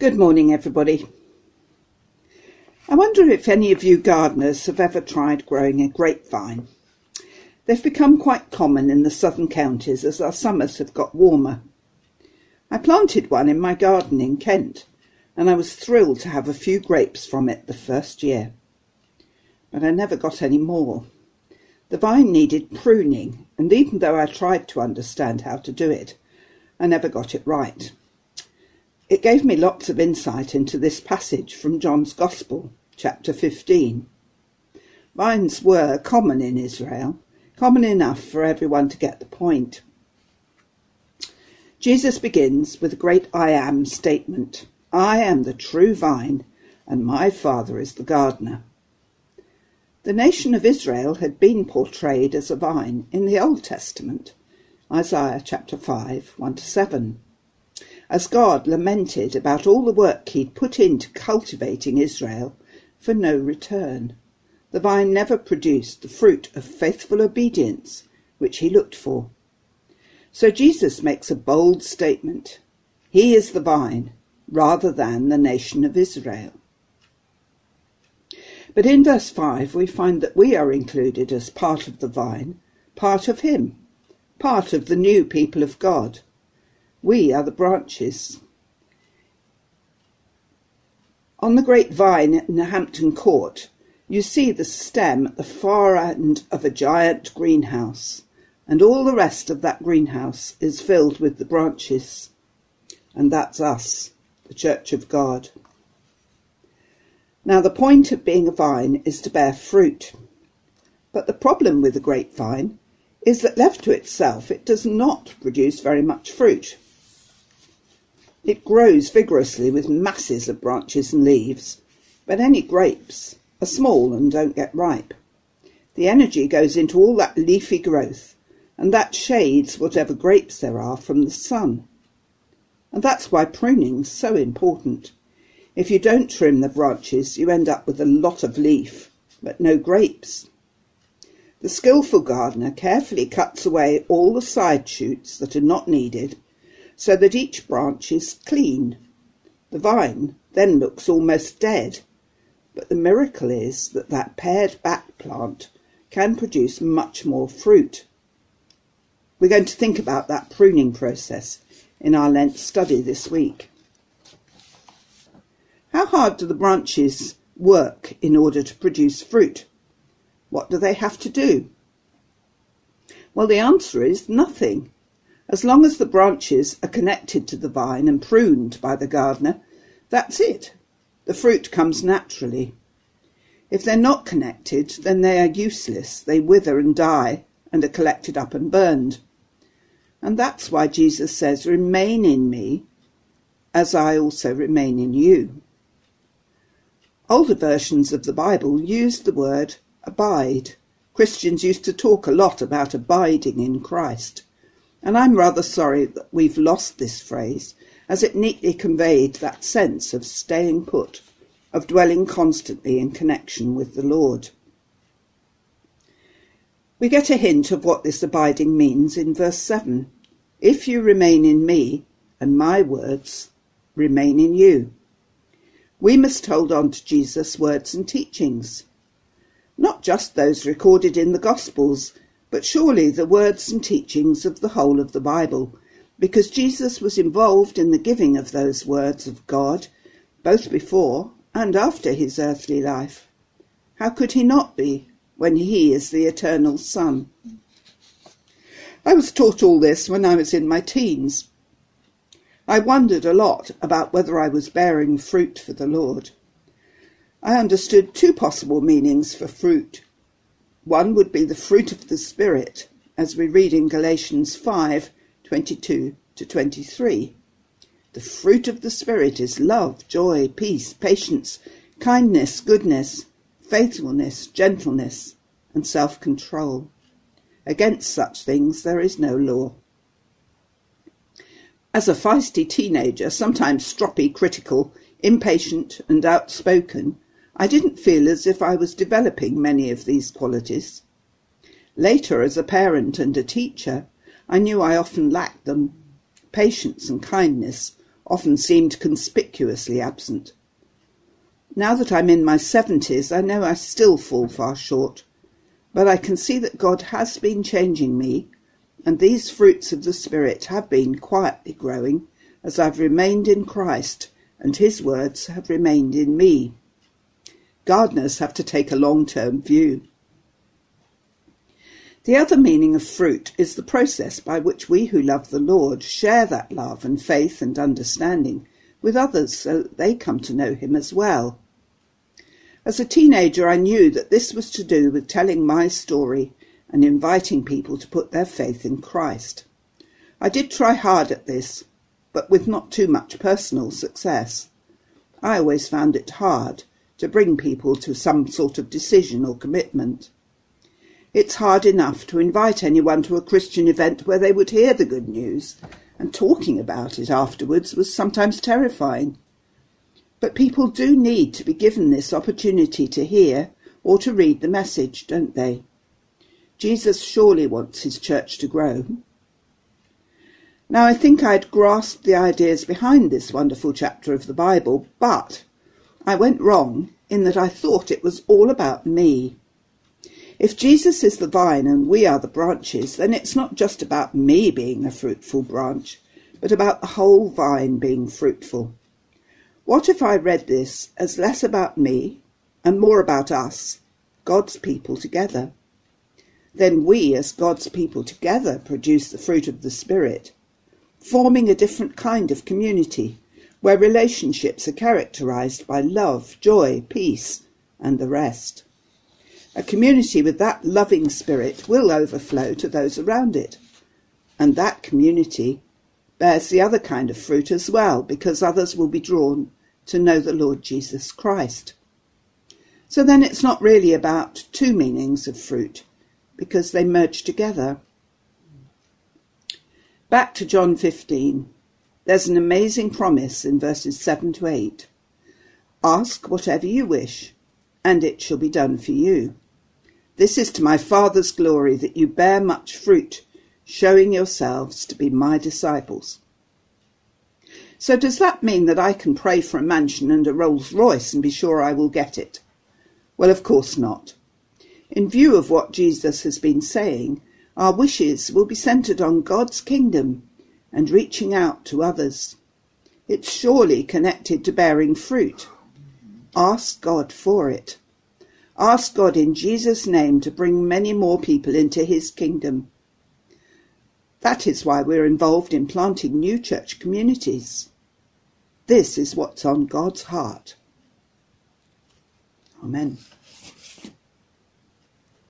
Good morning, everybody. I wonder if any of you gardeners have ever tried growing a grapevine. They've become quite common in the southern counties as our summers have got warmer. I planted one in my garden in Kent, and I was thrilled to have a few grapes from it the first year. But I never got any more. The vine needed pruning, and even though I tried to understand how to do it, I never got it right. It gave me lots of insight into this passage from John's Gospel, chapter 15. Vines were common in Israel, common enough for everyone to get the point. Jesus begins with a great I am statement. I am the true vine, and my Father is the gardener. The nation of Israel had been portrayed as a vine in the Old Testament, Isaiah chapter 5, 1-7. As God lamented about all the work he'd put into cultivating Israel for no return. The vine never produced the fruit of faithful obedience which he looked for. So Jesus makes a bold statement. He is the vine rather than the nation of Israel. But in verse 5 we find that we are included as part of the vine, part of him, part of the new people of God. We are the branches. On the great vine in the Hampton Court, you see the stem at the far end of a giant greenhouse, and all the rest of that greenhouse is filled with the branches. And that's us, the Church of God. Now, the point of being a vine is to bear fruit. But the problem with the grapevine is that left to itself, it does not produce very much fruit. It grows vigorously with masses of branches and leaves, but any grapes are small and don't get ripe. The energy goes into all that leafy growth, and that shades whatever grapes there are from the sun. And that's why pruning's so important. If you don't trim the branches, you end up with a lot of leaf, but no grapes. The skillful gardener carefully cuts away all the side shoots that are not needed, so that each branch is clean. The vine then looks almost dead, but the miracle is that that pared back plant can produce much more fruit. We're going to think about that pruning process in our Lent study this week. How hard do the branches work in order to produce fruit? What do they have to do? Well, the answer is nothing. As long as the branches are connected to the vine and pruned by the gardener, that's it. The fruit comes naturally. If they're not connected, then they are useless. They wither and die and are collected up and burned. And that's why Jesus says, "Remain in me, as I also remain in you." Older versions of the Bible used the word abide. Christians used to talk a lot about abiding in Christ, and I'm rather sorry that we've lost this phrase, as it neatly conveyed that sense of staying put, of dwelling constantly in connection with the Lord. We get a hint of what this abiding means in verse 7. If you remain in me, and my words remain in you. We must hold on to Jesus' words and teachings. Not just those recorded in the Gospels, but surely the words and teachings of the whole of the Bible, because Jesus was involved in the giving of those words of God, both before and after his earthly life. How could he not be, when he is the eternal Son? I was taught all this when I was in my teens. I wondered a lot about whether I was bearing fruit for the Lord. I understood two possible meanings for fruit. One would be the fruit of the Spirit, as we read in Galatians 5, 22-23. The fruit of the Spirit is love, joy, peace, patience, kindness, goodness, faithfulness, gentleness, and self-control. Against such things there is no law. As a feisty teenager, sometimes stroppy, critical, impatient, and outspoken, I didn't feel as if I was developing many of these qualities. Later, as a parent and a teacher, I knew I often lacked them. Patience and kindness often seemed conspicuously absent. Now that I'm in my 70s, I know I still fall far short, but I can see that God has been changing me, and these fruits of the Spirit have been quietly growing as I've remained in Christ and his words have remained in me. Gardeners have to take a long-term view. The other meaning of fruit is the process by which we who love the Lord share that love and faith and understanding with others so that they come to know him as well. As a teenager, I knew that this was to do with telling my story and inviting people to put their faith in Christ. I did try hard at this, but with not too much personal success. I always found it hard to bring people to some sort of decision or commitment. It's hard enough to invite anyone to a Christian event where they would hear the good news, and talking about it afterwards was sometimes terrifying. But people do need to be given this opportunity to hear or to read the message, don't they? Jesus surely wants his church to grow. Now, I think I'd grasped the ideas behind this wonderful chapter of the Bible, but I went wrong in that I thought it was all about me. If Jesus is the vine and we are the branches, then it's not just about me being a fruitful branch, but about the whole vine being fruitful. What if I read this as less about me and more about us, God's people together? Then we, as God's people together, produce the fruit of the Spirit, forming a different kind of community where relationships are characterised by love, joy, peace, and the rest. A community with that loving spirit will overflow to those around it, and that community bears the other kind of fruit as well, because others will be drawn to know the Lord Jesus Christ. So then it's not really about two meanings of fruit, because they merge together. Back to John 15. There's an amazing promise in verses 7 to 8. Ask whatever you wish, and it shall be done for you. This is to my Father's glory, that you bear much fruit, showing yourselves to be my disciples. So does that mean that I can pray for a mansion and a Rolls Royce and be sure I will get it? Well, of course not. In view of what Jesus has been saying, our wishes will be centred on God's kingdom and reaching out to others. It's surely connected to bearing fruit. Ask God for it. Ask God in Jesus' name to bring many more people into his kingdom. That is why we're involved in planting new church communities. This is what's on God's heart. Amen.